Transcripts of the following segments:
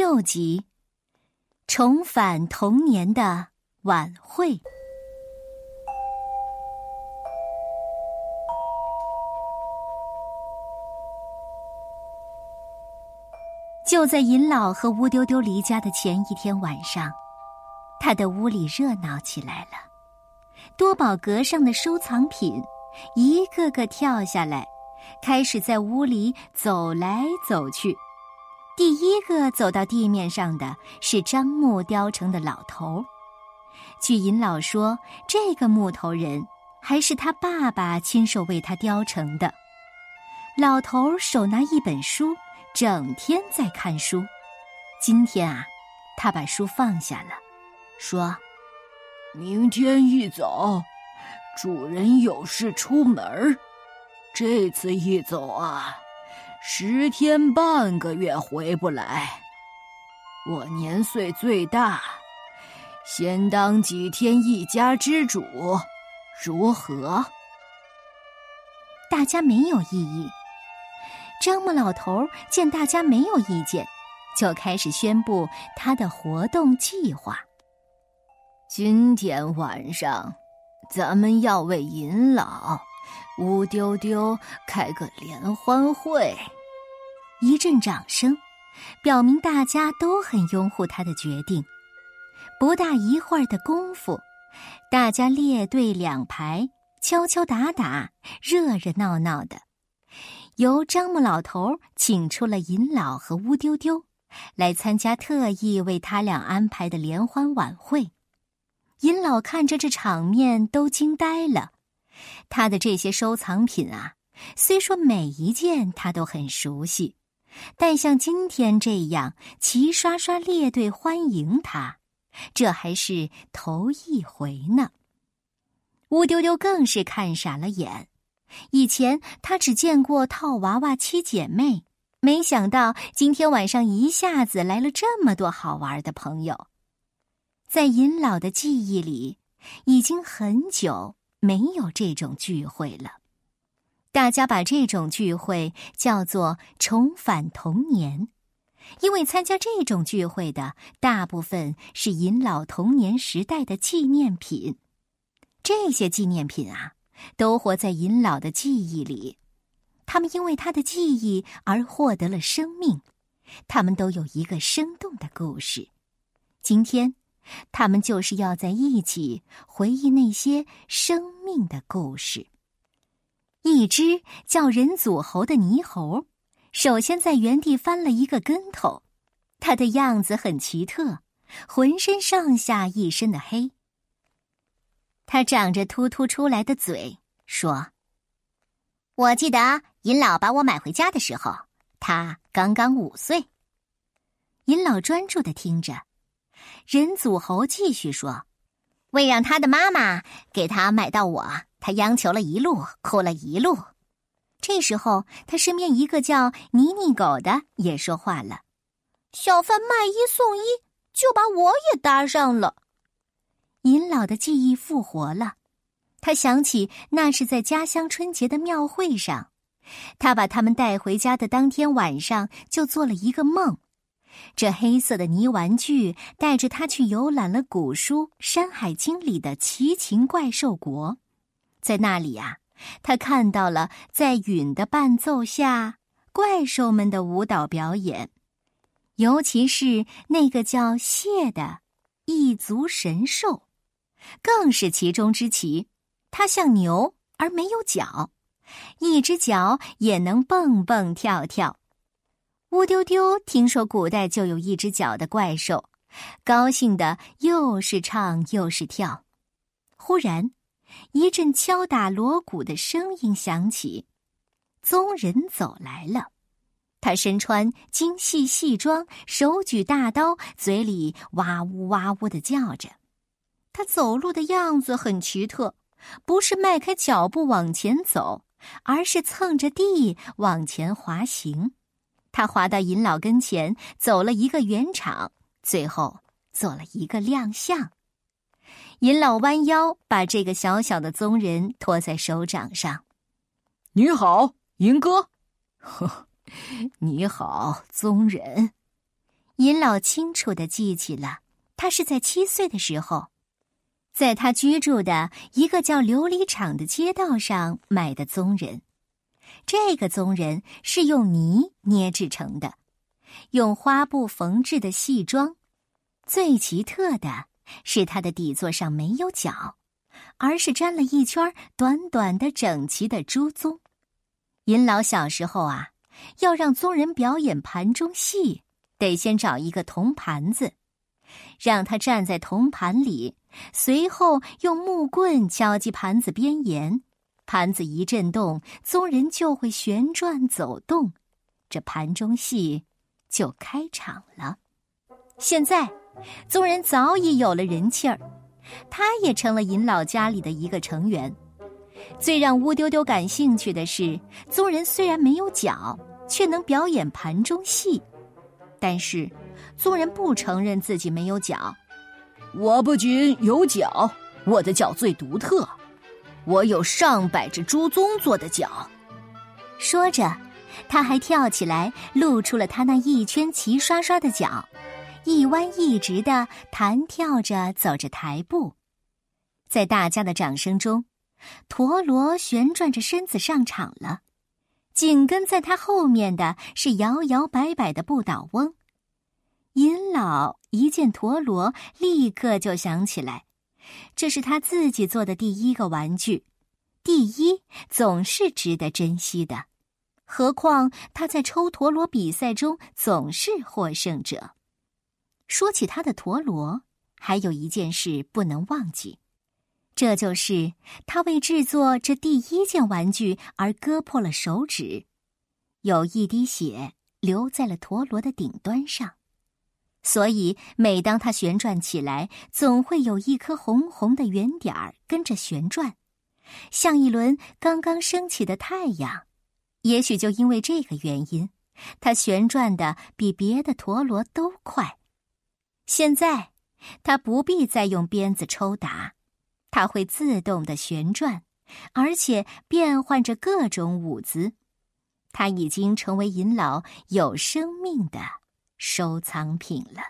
6集，重返童年的晚会。就在尹老和乌丢丢离家的前一天晚上，他的屋里热闹起来了。多宝阁上的收藏品一个个跳下来，开始在屋里走来走去。第一个走到地面上的是樟木雕成的老头。据尹老说，这个木头人还是他爸爸亲手为他雕成的。老头手拿一本书，整天在看书。今天啊，他把书放下了，说：“明天一早，主人有事出门，这次一走啊，10天半个月回不来。我年岁最大，先当几天一家之主，如何？”大家没有异议。樟木老头见大家没有意见，就开始宣布他的活动计划。今天晚上，咱们要为尹老、乌丢丢开个联欢会。一阵掌声，表明大家都很拥护他的决定。不大一会儿的功夫，大家列队2排，敲敲打打，热热闹闹的。由樟木老头请出了尹老和乌丢丢来参加特意为他俩安排的联欢晚会。尹老看着这场面都惊呆了。他的这些收藏品啊，虽说每一件他都很熟悉，但像今天这样齐刷刷列队欢迎他，这还是头一回呢。乌丢丢更是看傻了眼，以前他只见过套娃娃7姐妹，没想到今天晚上一下子来了这么多好玩的朋友。在尹老的记忆里，已经很久没有这种聚会了。大家把这种聚会叫做重返童年，因为参加这种聚会的大部分是尹老童年时代的纪念品。这些纪念品啊，都活在尹老的记忆里，他们因为他的记忆而获得了生命，他们都有一个生动的故事。今天，他们就是要在一起回忆那些生命的故事。一只叫人祖猴的猕猴，首先在原地翻了一个跟头，他的样子很奇特，浑身上下一身的黑。他长着突突出来的嘴，说：“我记得尹老把我买回家的时候，他刚刚5岁。”尹老专注地听着。人祖猴继续说：“为让他的妈妈给他买到我，他央求了一路，哭了一路。”这时候，他身边一个叫妮妮狗的也说话了：“小贩卖1送1，就把我也搭上了。”尹老的记忆复活了，他想起那是在家乡春节的庙会上，他把他们带回家的当天晚上就做了一个梦。这黑色的泥玩具带着他去游览了古书《山海经》里的奇禽怪兽国，在那里啊，他看到了在云的伴奏下怪兽们的舞蹈表演，尤其是那个叫蟹的异族神兽更是其中之奇，它像牛而没有脚，一只脚也能蹦蹦跳跳。乌丢丢听说古代就有一只脚的怪兽，高兴的又是唱又是跳。忽然，一阵敲打锣鼓的声音响起，宗人走来了。他身穿精细戏装，手举大刀，嘴里哇呜哇呜地叫着。他走路的样子很奇特，不是迈开脚步往前走，而是蹭着地往前滑行。他滑到尹老跟前，走了一个圆场，最后做了一个亮相。尹老弯腰把这个小小的宗人托在手掌上：“你好，尹哥。”“呵，你好，宗人。”尹老清楚地记起了，他是在7岁的时候，在他居住的一个叫琉璃厂的街道上买的棕仁。这个棕仁是用泥捏制成的，用花布缝制的细装。最奇特的是它的底座上没有角，而是粘了一圈短短的整齐的珠棕。尹老小时候啊，要让棕人表演盘中戏，得先找一个铜盘子，让他站在铜盘里，随后用木棍敲击盘子边沿，盘子一震动，棕人就会旋转走动，这盘中戏就开场了。现在，棕人早已有了人气儿，他也成了尹老家里的一个成员。最让乌丢丢感兴趣的是，棕人虽然没有脚，却能表演盘中戏。但是棕人不承认自己没有脚。我不仅有脚，我的脚最独特，我有上百只猪鬃做的脚。说着，他还跳起来，露出了他那一圈齐刷刷的脚，一弯一直地弹跳着走着台步。在大家的掌声中，陀螺旋转着身子上场了，紧跟在他后面的是摇摇摆摆的不倒翁。尹老一见陀螺，立刻就想起来，这是他自己做的第1个玩具，第1总是值得珍惜的，何况他在抽陀螺比赛中总是获胜者。说起他的陀螺，还有一件事不能忘记，这就是他为制作这第1件玩具而割破了手指，有一滴血流在了陀螺的顶端上，所以每当它旋转起来，总会有一颗红红的圆点儿跟着旋转，像一轮刚刚升起的太阳。也许就因为这个原因，它旋转的比别的陀螺都快。现在，它不必再用鞭子抽打，它会自动地旋转，而且变换着各种舞姿。它已经成为尹老有生命的收藏品了。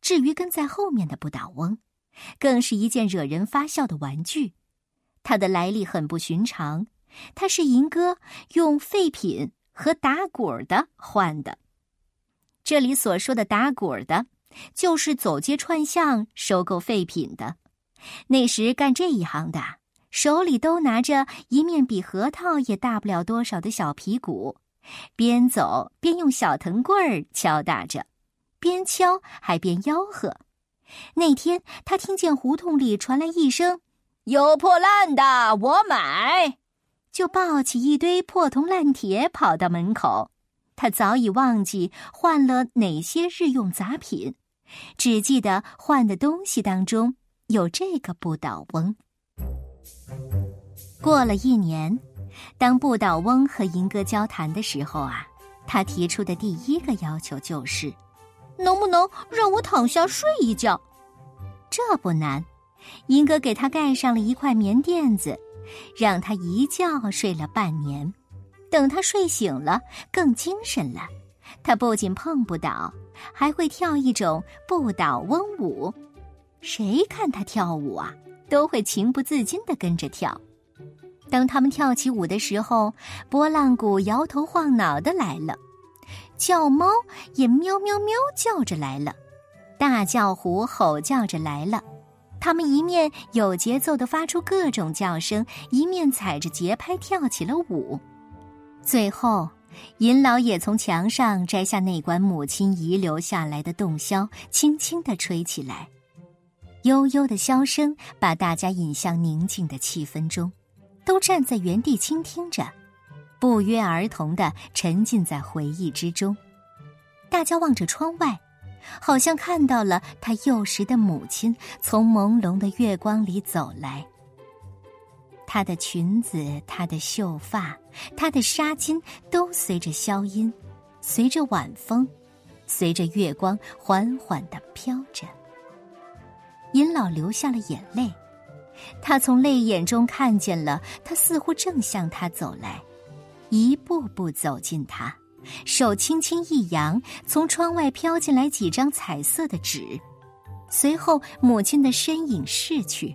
至于跟在后面的不倒翁，更是一件惹人发笑的玩具。它的来历很不寻常，它是银哥用废品和打滚的换的。这里所说的打滚的，就是走街串巷收购废品的。那时干这一行的，手里都拿着一面比核桃也大不了多少的小皮鼓，边走边用小藤棍儿敲打着，边敲还边吆喝。那天他听见胡同里传来一声“有破烂的，我买”，就抱起一堆破铜烂铁跑到门口。他早已忘记换了哪些日用杂品，只记得换的东西当中有这个不倒翁。过了1年，当不倒翁和银哥交谈的时候啊，他提出的第1个要求就是，能不能让我躺下睡一觉？这不难，银哥给他盖上了一块棉垫子，让他一觉睡了半年。等他睡醒了，更精神了，他不仅碰不倒，还会跳一种不倒翁舞。谁看他跳舞啊，都会情不自禁地跟着跳。当他们跳起舞的时候，拨浪鼓摇头晃脑的来了，叫猫也喵喵喵叫着来了，大叫虎吼叫着来了。他们一面有节奏地发出各种叫声，一面踩着节拍跳起了舞。最后，尹老也从墙上摘下那管母亲遗留下来的洞箫，轻轻地吹起来，悠悠的箫声把大家引向宁静的气氛中，都站在原地倾听着，不约而同地沉浸在回忆之中。大家望着窗外，好像看到了他幼时的母亲从朦胧的月光里走来。她的裙子，她的秀发，她的纱巾，都随着箫音，随着晚风，随着月光缓缓地飘着。尹老流下了眼泪，他从泪眼中看见了，他似乎正向他走来，一步步走近他，手轻轻一扬，从窗外飘进来几张彩色的纸，随后母亲的身影逝去。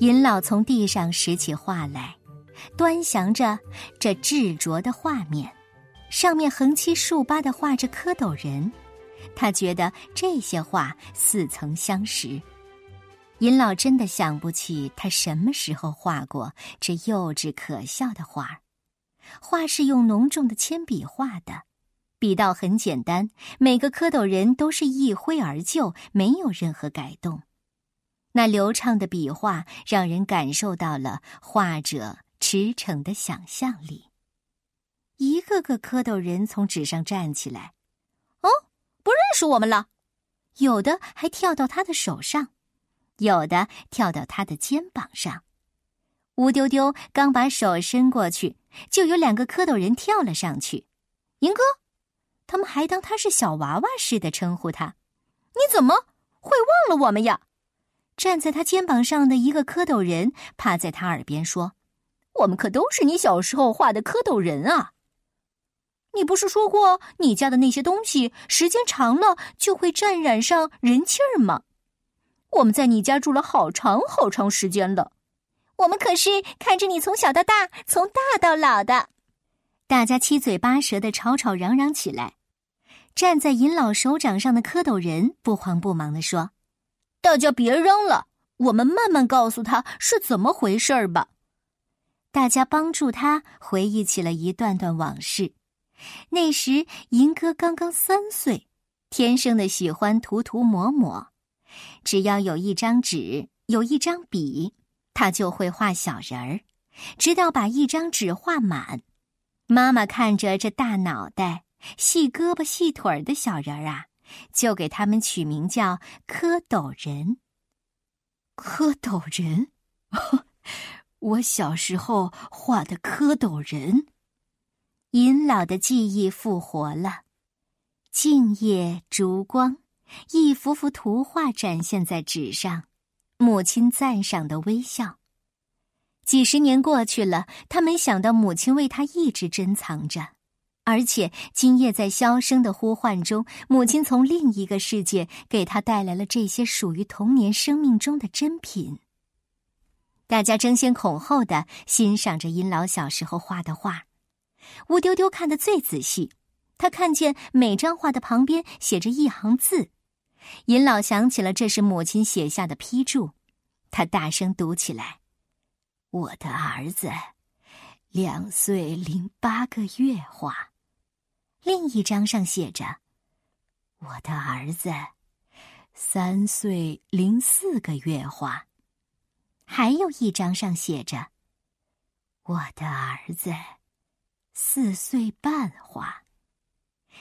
尹老从地上拾起画来，端详着这执着的画面，上面横七竖八地画着蝌蚪人，他觉得这些画似曾相识。尹老真的想不起他什么时候画过这幼稚可笑的画。画是用浓重的铅笔画的，笔道很简单，每个蝌蚪人都是一挥而就，没有任何改动。那流畅的笔画让人感受到了画者驰骋的想象力。一个个蝌蚪人从纸上站起来，哦，不认识我们了，有的还跳到他的手上，有的跳到他的肩膀上。乌丢丢刚把手伸过去，就有两个蝌蚪人跳了上去。银哥，他们还当他是小娃娃似的称呼他，你怎么会忘了我们呀？站在他肩膀上的一个蝌蚪人趴在他耳边说，我们可都是你小时候画的蝌蚪人啊。你不是说过你家的那些东西时间长了就会沾染上人气儿吗？我们在你家住了好长好长时间了，我们可是看着你从小到大，从大到老的。大家七嘴八舌地吵吵嚷嚷起来。站在尹老手掌上的蝌蚪人不慌不忙地说，大家别扔了，我们慢慢告诉他是怎么回事儿吧。大家帮助他回忆起了一段段往事。那时银哥刚刚3岁，天生的喜欢涂涂抹抹，只要有一张纸，有一张笔，他就会画小人儿，直到把一张纸画满。妈妈看着这大脑袋、细胳膊、细腿儿的小人儿啊，就给他们取名叫蝌蚪人。蝌蚪人，我小时候画的蝌蚪人。尹老的记忆复活了，静夜烛光，一幅幅图画展现在纸上，母亲赞赏的微笑。几十年过去了，他没想到母亲为他一直珍藏着，而且今夜在箫声的呼唤中，母亲从另一个世界给他带来了这些属于童年生命中的珍品。大家争先恐后地欣赏着尹老小时候画的画。乌丢丢看得最仔细，他看见每张画的旁边写着一行字。尹老想起了这是母亲写下的批注，他大声读起来，我的儿子2岁08个月画。另一张上写着，我的儿子3岁04个月画。还有一张上写着，我的儿子4岁半画。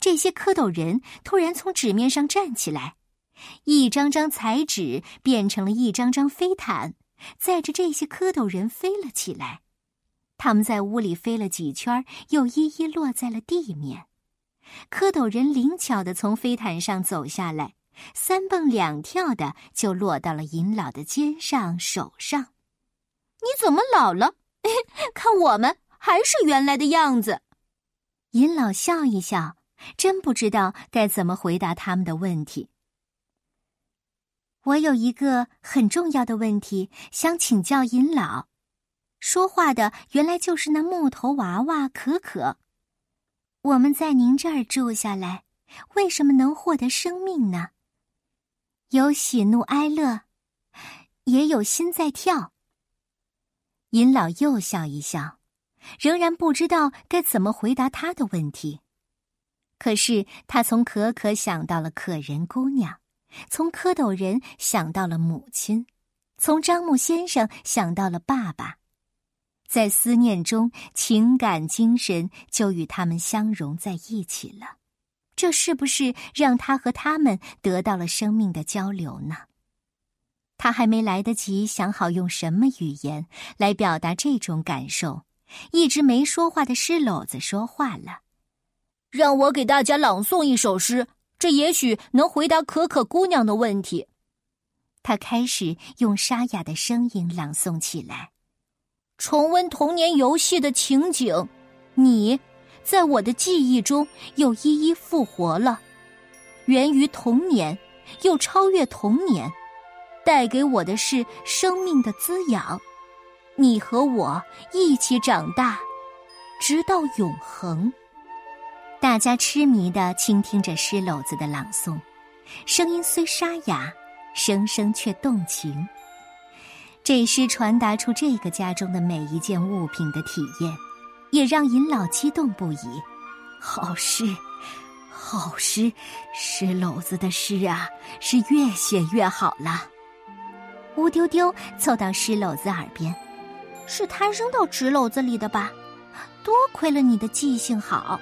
这些蝌蚪人突然从纸面上站起来，一张张彩纸变成了一张张飞毯，载着这些蝌蚪人飞了起来。他们在屋里飞了几圈，又一一落在了地面。蝌蚪人灵巧地从飞毯上走下来，3蹦2跳的就落到了尹老的肩上、手上。你怎么老了？看我们还是原来的样子。尹老笑一笑，真不知道该怎么回答他们的问题。我有一个很重要的问题想请教尹老。说话的原来就是那木头娃娃可可。我们在您这儿住下来，为什么能获得生命呢？有喜怒哀乐，也有心在跳。尹老又笑一笑，仍然不知道该怎么回答他的问题。可是他从可可想到了可人姑娘，从蝌蚪人想到了母亲，从张木先生想到了爸爸。在思念中，情感精神就与他们相融在一起了。这是不是让他和他们得到了生命的交流呢？他还没来得及想好用什么语言来表达这种感受，一直没说话的诗篓子说话了，让我给大家朗诵一首诗，这也许能回答可可姑娘的问题。他开始用沙哑的声音朗诵起来，重温童年游戏的情景，你在我的记忆中又一一复活了，源于童年，又超越童年，带给我的是生命的滋养。你和我一起长大，直到永恒。大家痴迷地倾听着诗篓子的朗诵，声音虽沙哑，声声却动情。这诗传达出这个家中的每一件物品的体验，也让尹老激动不已。好诗，好诗，诗篓子的诗啊，是越写越好了。乌丢丢凑到诗篓子耳边，是他扔到纸篓子里的吧？多亏了你的记性好。